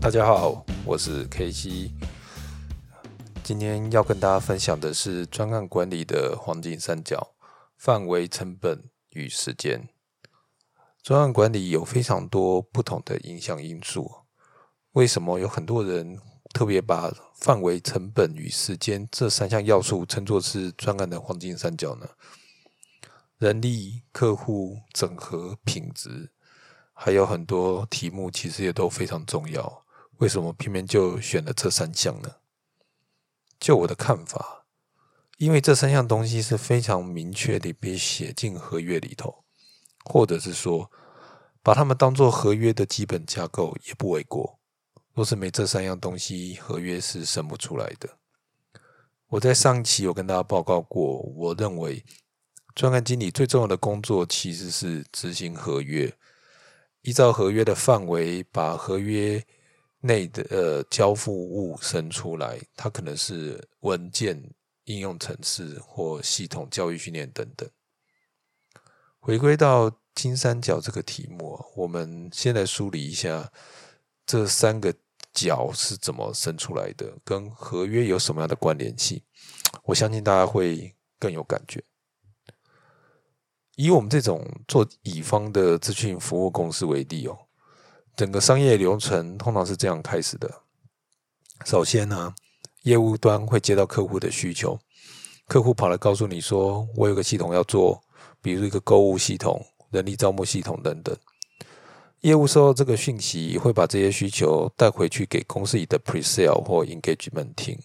大家好，我是 KC， 今天要跟大家分享的是专案管理的黄金三角：范围、成本与时间。专案管理有非常多不同的影响因素，为什么有很多人特别把范围、成本与时间这三项要素称作是专案的黄金三角呢？人力、客户、整合、品质，还有很多题目其实也都非常重要。为什么偏偏就选了这三项呢？就我的看法，因为这三项东西是非常明确的被写进合约里头，或者是说把它们当作合约的基本架构也不为过。若是没这三样东西，合约是生不出来的。我在上期有跟大家报告过，我认为专案经理最重要的工作其实是执行合约，依照合约的范围把合约内的交付物生出来，它可能是文件、应用程式或系统教育训练等等。回归到金三角这个题目，我们先来梳理一下这三个角是怎么生出来的，跟合约有什么样的关联性，我相信大家会更有感觉。以我们这种做乙方的资讯服务公司为例哦，整个商业流程通常是这样开始的。首先呢，业务端会接到客户的需求，客户跑来告诉你说，我有个系统要做，比如一个购物系统、人力招募系统等等。业务收到这个讯息，会把这些需求带回去给公司里的 pre-sale 或 engagement team，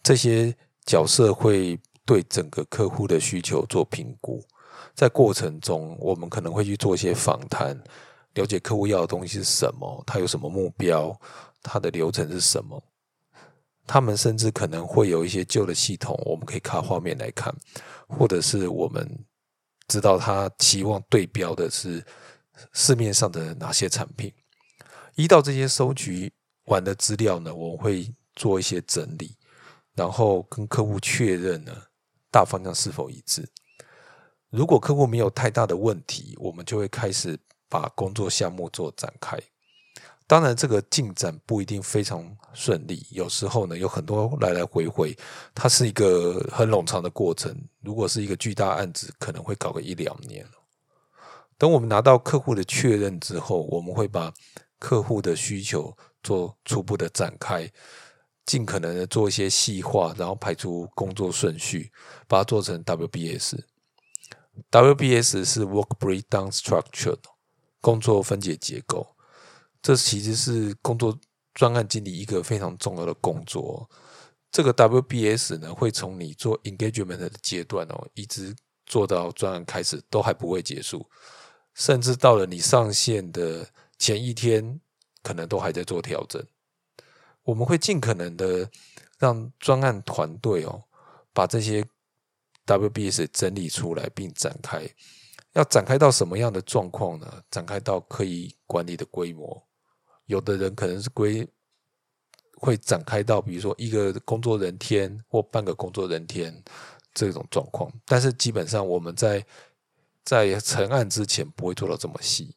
这些角色会对整个客户的需求做评估。在过程中，我们可能会去做一些访谈，了解客户要的东西是什么，他有什么目标，他的流程是什么。他们甚至可能会有一些旧的系统，我们可以看画面来看，或者是我们知道他期望对标的是市面上的哪些产品。依照这些收集完的资料呢，我们会做一些整理，然后跟客户确认呢大方向是否一致。如果客户没有太大的问题，我们就会开始把工作项目做展开。当然这个进展不一定非常顺利，有时候呢有很多来来回回，它是一个很冗长的过程。如果是一个巨大案子，可能会搞个1-2年。等我们拿到客户的确认之后，我们会把客户的需求做初步的展开，尽可能的做一些细化，然后排出工作顺序，把它做成 WBS。WBS 是 Work Breakdown Structure， 工作分解结构。这其实是工作专案经理一个非常重要的工作。这个 WBS 呢，会从你做 engagement 的阶段一直做到专案开始，都还不会结束，甚至到了你上线的前一天，可能都还在做调整。我们会尽可能的让专案团队把这些WBS 整理出来并展开，要展开到什么样的状况呢？展开到可以管理的规模。有的人可能是会展开到比如说1个工作日天或半个工作日天这种状况，但是基本上我们在成案之前不会做到这么细。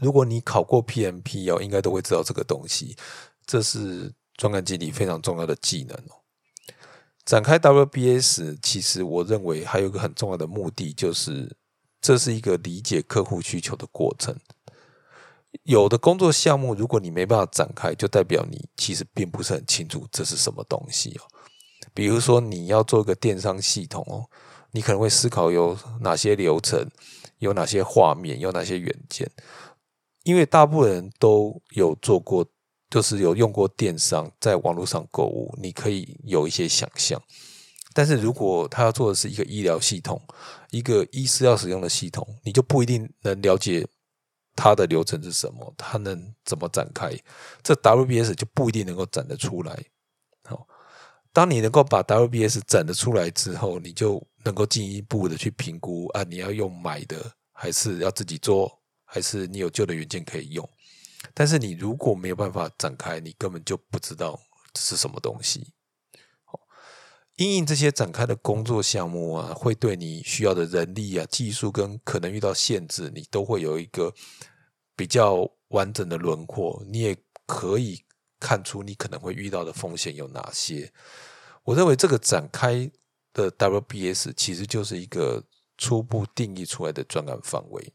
如果你考过 PMP 应该都会知道这个东西，这是专案经理非常重要的技能。展开 WBS， 其实我认为还有一个很重要的目的，就是这是一个理解客户需求的过程。有的工作项目如果你没办法展开，就代表你其实并不是很清楚这是什么东西。比如说你要做一个电商系统，你可能会思考有哪些流程，有哪些画面，有哪些元件。因为大部分人都有做过，就是有用过电商，在网络上购物，你可以有一些想象。但是如果他要做的是一个医疗系统，一个医师要使用的系统，你就不一定能了解他的流程是什么，他能怎么展开，这 WBS 就不一定能够展得出来。当你能够把 WBS 展得出来之后，你就能够进一步的去评估，你要用买的，还是要自己做，还是你有旧的元件可以用。但是你如果没有办法展开，你根本就不知道这是什么东西。因应这些展开的工作项目，会对你需要的人力、技术跟可能遇到限制，你都会有一个比较完整的轮廓，你也可以看出你可能会遇到的风险有哪些。我认为这个展开的 WBS 其实就是一个初步定义出来的专案范围，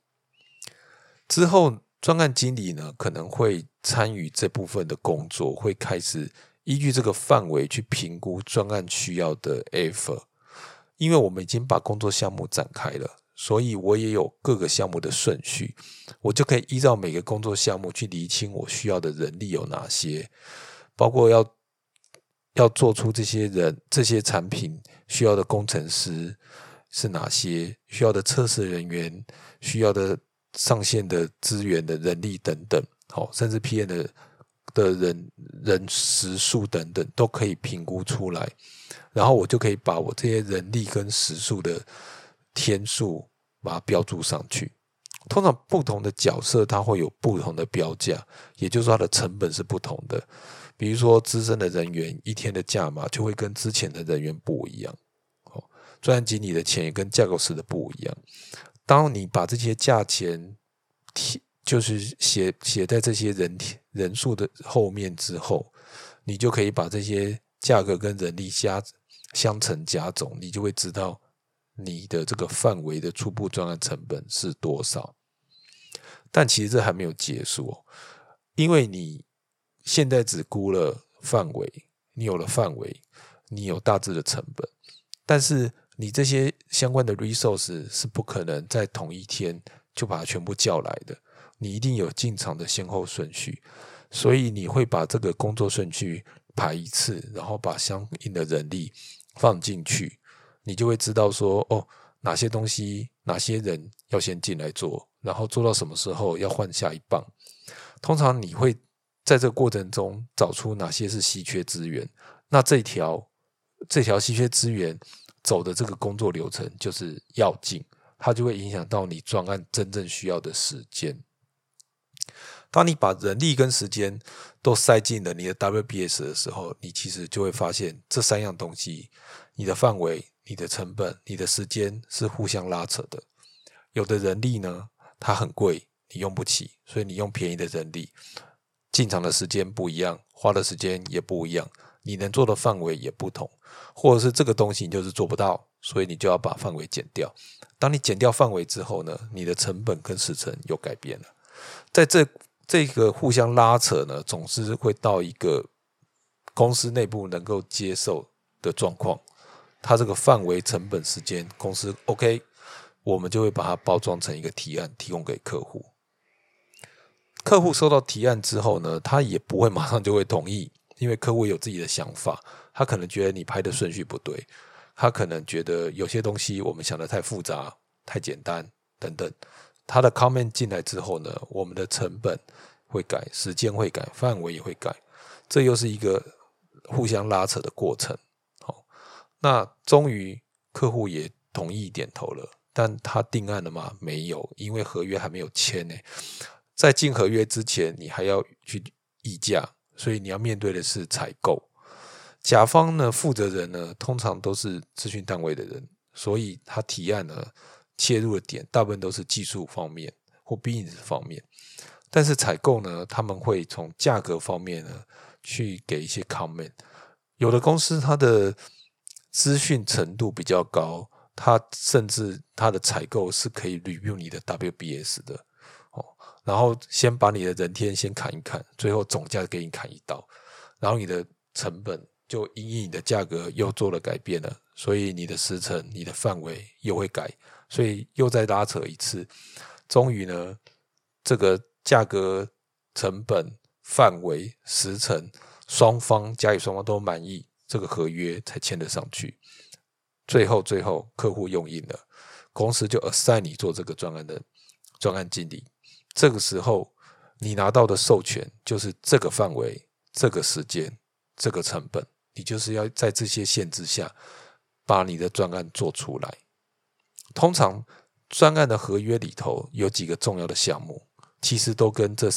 之后专案经理呢可能会参与这部分的工作，会开始依据这个范围去评估专案需要的 effort。 因为我们已经把工作项目展开了，所以我也有各个项目的顺序，我就可以依照每个工作项目去厘清我需要的人力有哪些，包括要做出这些人这些产品需要的工程师是哪些，需要的测试人员，需要的上线的资源的人力等等，甚至 PM 的人时数等等都可以评估出来，然后我就可以把我这些人力跟时数的天数把它标注上去。通常不同的角色它会有不同的标价，也就是说它的成本是不同的。比如说资深的人员一天的价码就会跟之前的人员不一样，专案经理的钱也跟架构师的不一样。当你把这些价钱就是写在这些人数的后面之后，你就可以把这些价格跟人力相乘加总，你就会知道你的这个范围的初步专案成本是多少。但其实这还没有结束哦，因为你现在只估了范围，你有了范围，你有大致的成本，但是你这些相关的 resource 是不可能在同一天就把它全部叫来的，你一定有进场的先后顺序，所以你会把这个工作顺序排一次，然后把相应的人力放进去，你就会知道说哦，哪些东西哪些人要先进来做，然后做到什么时候要换下一棒。通常你会在这个过程中找出哪些是稀缺资源，那这条稀缺资源走的这个工作流程就是要进，它就会影响到你专案真正需要的时间。当你把人力跟时间都塞进了你的 WBS 的时候，你其实就会发现这三样东西，你的范围、你的成本、你的时间是互相拉扯的。有的人力呢，它很贵，你用不起，所以你用便宜的人力，进场的时间不一样，花的时间也不一样，你能做的范围也不同，或者是这个东西你就是做不到，所以你就要把范围减掉。当你减掉范围之后呢，你的成本跟时程又改变了。在这个互相拉扯呢，总是会到一个公司内部能够接受的状况。它这个范围、成本、时间，公司 OK， 我们就会把它包装成一个提案，提供给客户。客户收到提案之后呢，他也不会马上就会同意，因为客户有自己的想法，他可能觉得你排的顺序不对，他可能觉得有些东西我们想的太复杂、太简单等等。他的 comment 进来之后呢，我们的成本会改，时间会改，范围也会改，这又是一个互相拉扯的过程。那终于客户也同意点头了，但他定案了吗？没有，因为合约还没有签呢。在进合约之前，你还要去议价，所以你要面对的是采购。甲方呢，负责人呢，通常都是咨询单位的人，所以他提案呢切入的点大部分都是技术方面或 business 方面，但是采购呢，他们会从价格方面呢去给一些 comment。 有的公司它的资讯程度比较高，它甚至它的采购是可以 review 你的 WBS 的，然后先把你的人天先砍一砍，最后总价给你砍一刀，然后你的成本就因应你的价格又做了改变了，所以你的时程、你的范围又会改，所以又再拉扯一次。终于呢，这个价格、成本、范围、时程甲乙双方都满意，这个合约才签得上去。最后客户用印了，公司就 assign 你做这个专案的专案经理。这个时候你拿到的授权就是这个范围、这个时间、这个成本，你就是要在这些限制下把你的专案做出来。通常专案的合约里头有几个重要的项目，其实都跟这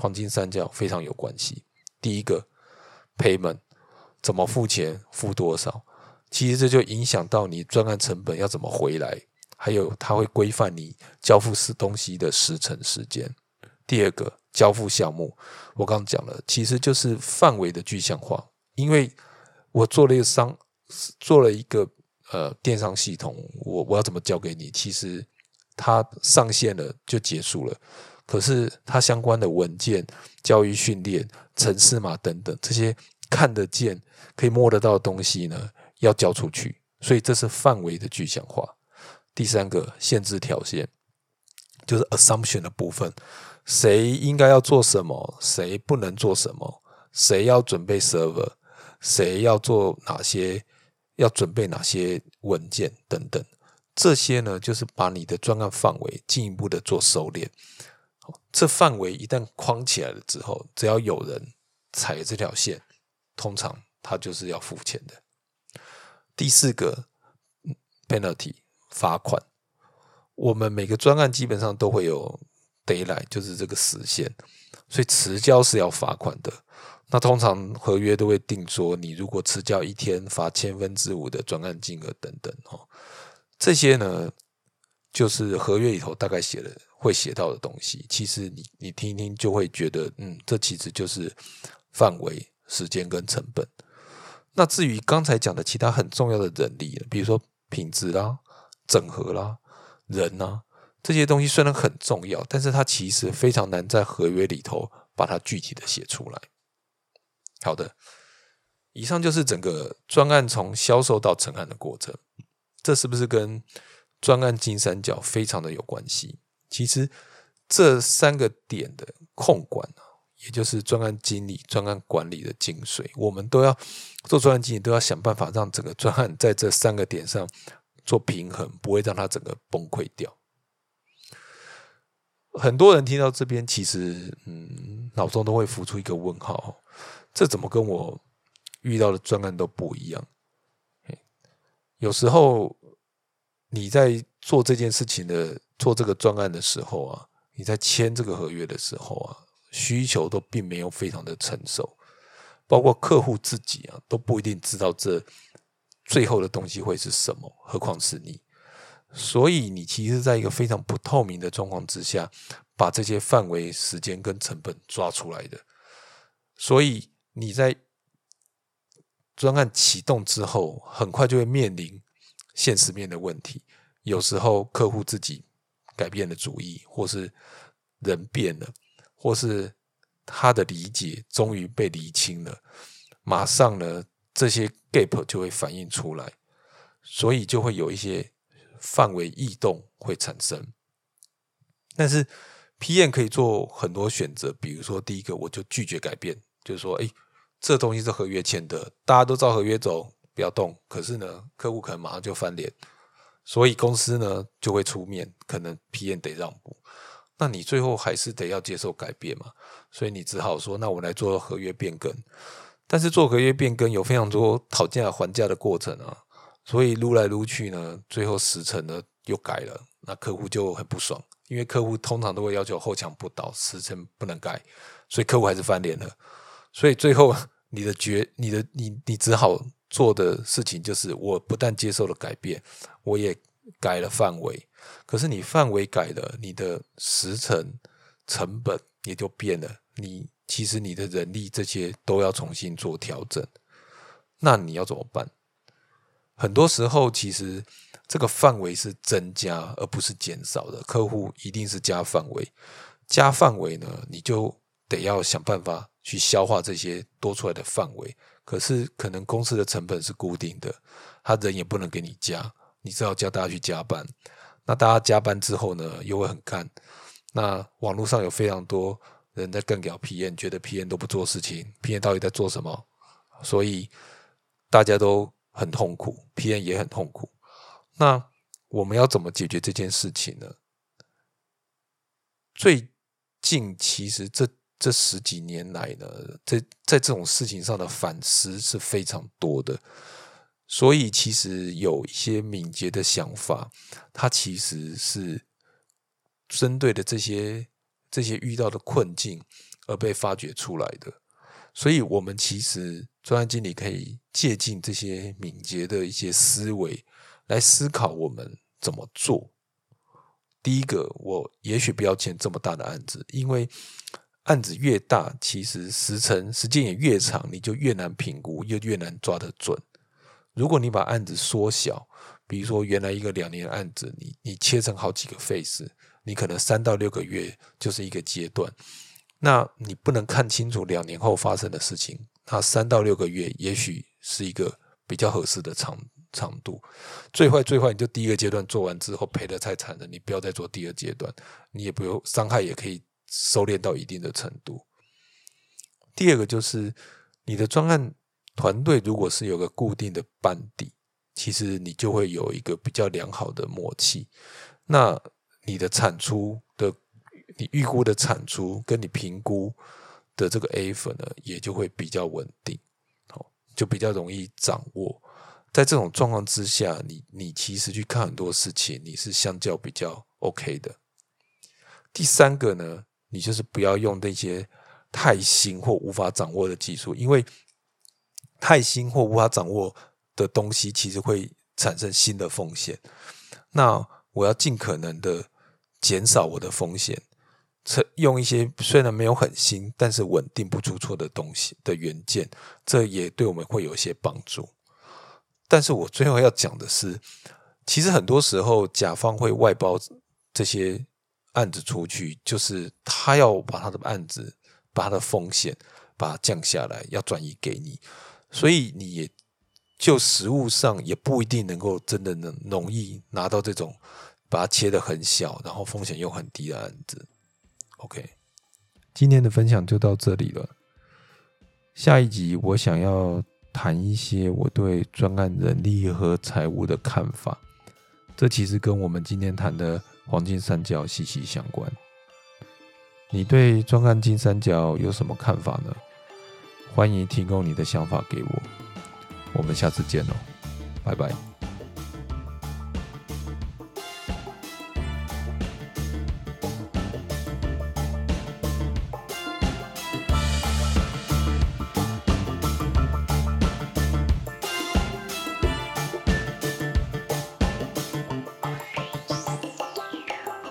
黄金三角非常有关系。第一个 payment，怎么付钱，付多少，其实这就影响到你专案成本要怎么回来，还有它会规范你交付东西的时程时间。第二个交付项目，我刚刚讲了，其实就是范围的具象化。因为我做了一个电商系统，我要怎么交给你？其实它上线了就结束了，可是它相关的文件、教育训练、程式码等等这些看得见、可以摸得到的东西呢，要交出去。所以这是范围的具象化。第三个限制条件就是 assumption 的部分，谁应该要做什么，谁不能做什么，谁要准备 server， 谁要做哪些，要准备哪些文件等等，这些呢就是把你的专案范围进一步的做收敛。这范围一旦框起来了之后，只要有人踩这条线，通常他就是要付钱的。第四个 penalty 罚款，我们每个专案基本上都会有 deadline， 就是这个时限，所以迟交是要罚款的。那通常合约都会定说，你如果迟交一天，罚5%的专案金额等等哦。这些呢，就是合约里头大概会写到的东西。其实你听一听就会觉得，这其实就是范围、时间跟成本。那至于刚才讲的其他很重要的人力，比如说品质啦、整合啦、人啊，这些东西虽然很重要，但是它其实非常难在合约里头把它具体的写出来。好的，以上就是整个专案从销售到成案的过程，这是不是跟专案金三角非常的有关系？其实这三个点的控管，也就是专案经理、专案管理的精髓，我们都要做专案经理，都要想办法让整个专案在这三个点上做平衡，不会让它整个崩溃掉。很多人听到这边，其实脑中都会浮出一个问号，这怎么跟我遇到的专案都不一样？有时候你在做这件事情的，做这个专案的时候啊，你在签这个合约的时候啊，需求都并没有非常的成熟，包括客户自己啊，都不一定知道这最后的东西会是什么，何况是你。所以你其实在一个非常不透明的状况之下，把这些范围、时间跟成本抓出来的。所以你在专案启动之后，很快就会面临现实面的问题。有时候客户自己改变了主意，或是人变了，或是他的理解终于被厘清了，马上呢，这些 gap 就会反映出来，所以就会有一些范围异动会产生。但是 PM 可以做很多选择，比如说第一个，我就拒绝改变，就是说这东西是合约签的，大家都照合约走，不要动。可是呢，客户可能马上就翻脸，所以公司呢就会出面，可能 PM 得让步，那你最后还是得要接受改变嘛，所以你只好说，那我来做合约变更。但是做合约变更有非常多讨价还价的过程啊，所以撸来撸去呢，最后时程呢又改了，那客户就很不爽，因为客户通常都会要求后墙不倒，时程不能改，所以客户还是翻脸了。所以最后你只好做的事情就是，我不但接受了改变，我也改了范围。可是你范围改了，你的时程、成本也就变了，其实你的人力这些都要重新做调整。那你要怎么办？很多时候其实这个范围是增加而不是减少的，客户一定是加范围。加范围呢，你就得要想办法去消化这些多出来的范围，可是可能公司的成本是固定的，他人也不能给你加，你只好叫大家去加班。那大家加班之后呢，又会很干。那网络上有非常多人在干掉 PM， 觉得 PM 都不做事情， PM 到底在做什么？所以大家都很痛苦， PM 也很痛苦。那我们要怎么解决这件事情呢？最近其实这十几年来呢，在这种事情上的反思是非常多的，所以其实有一些敏捷的想法，它其实是针对的这些遇到的困境而被发掘出来的。所以我们其实专案经理可以借鉴这些敏捷的一些思维来思考我们怎么做。第一个，我也许不要签这么大的案子，因为案子越大，其实时程时间也越长，你就越难评估，又越难抓得准。如果你把案子缩小，比如说原来一个2年的案子，你切成好几个 phase， 你可能3到6个月就是一个阶段，那你不能看清楚2年后发生的事情，那3到6个月也许是一个比较合适的长度。最坏你就第一个阶段做完之后赔得太惨了，你不要再做第二阶段，你也不用伤害也可以收敛到一定的程度。第二个就是你的专案团队如果是有个固定的班底，其实你就会有一个比较良好的默契，那你的产出的你预估的产出跟你评估的这个 A 分呢，也就会比较稳定，就比较容易掌握。在这种状况之下，你其实去看很多事情，你是相较比较 OK 的。第三个呢，你就是不要用那些太新或无法掌握的技术，因为太新或无法掌握的东西其实会产生新的风险。那我要尽可能的减少我的风险，用一些虽然没有很新但是稳定不出错的东西的元件，这也对我们会有一些帮助。但是我最后要讲的是，其实很多时候甲方会外包这些案子出去，就是他要把他的案子把他的风险把它降下来，要转移给你，所以你也就实务上也不一定能够真的能容易拿到这种把它切得很小然后风险又很低的案子。 OK， 今天的分享就到这里了。下一集我想要谈一些我对专案人力和财务的看法，这其实跟我们今天谈的黄金三角息息相关。你对专案金三角有什么看法呢？欢迎提供你的想法给我。我们下次见哦，拜拜。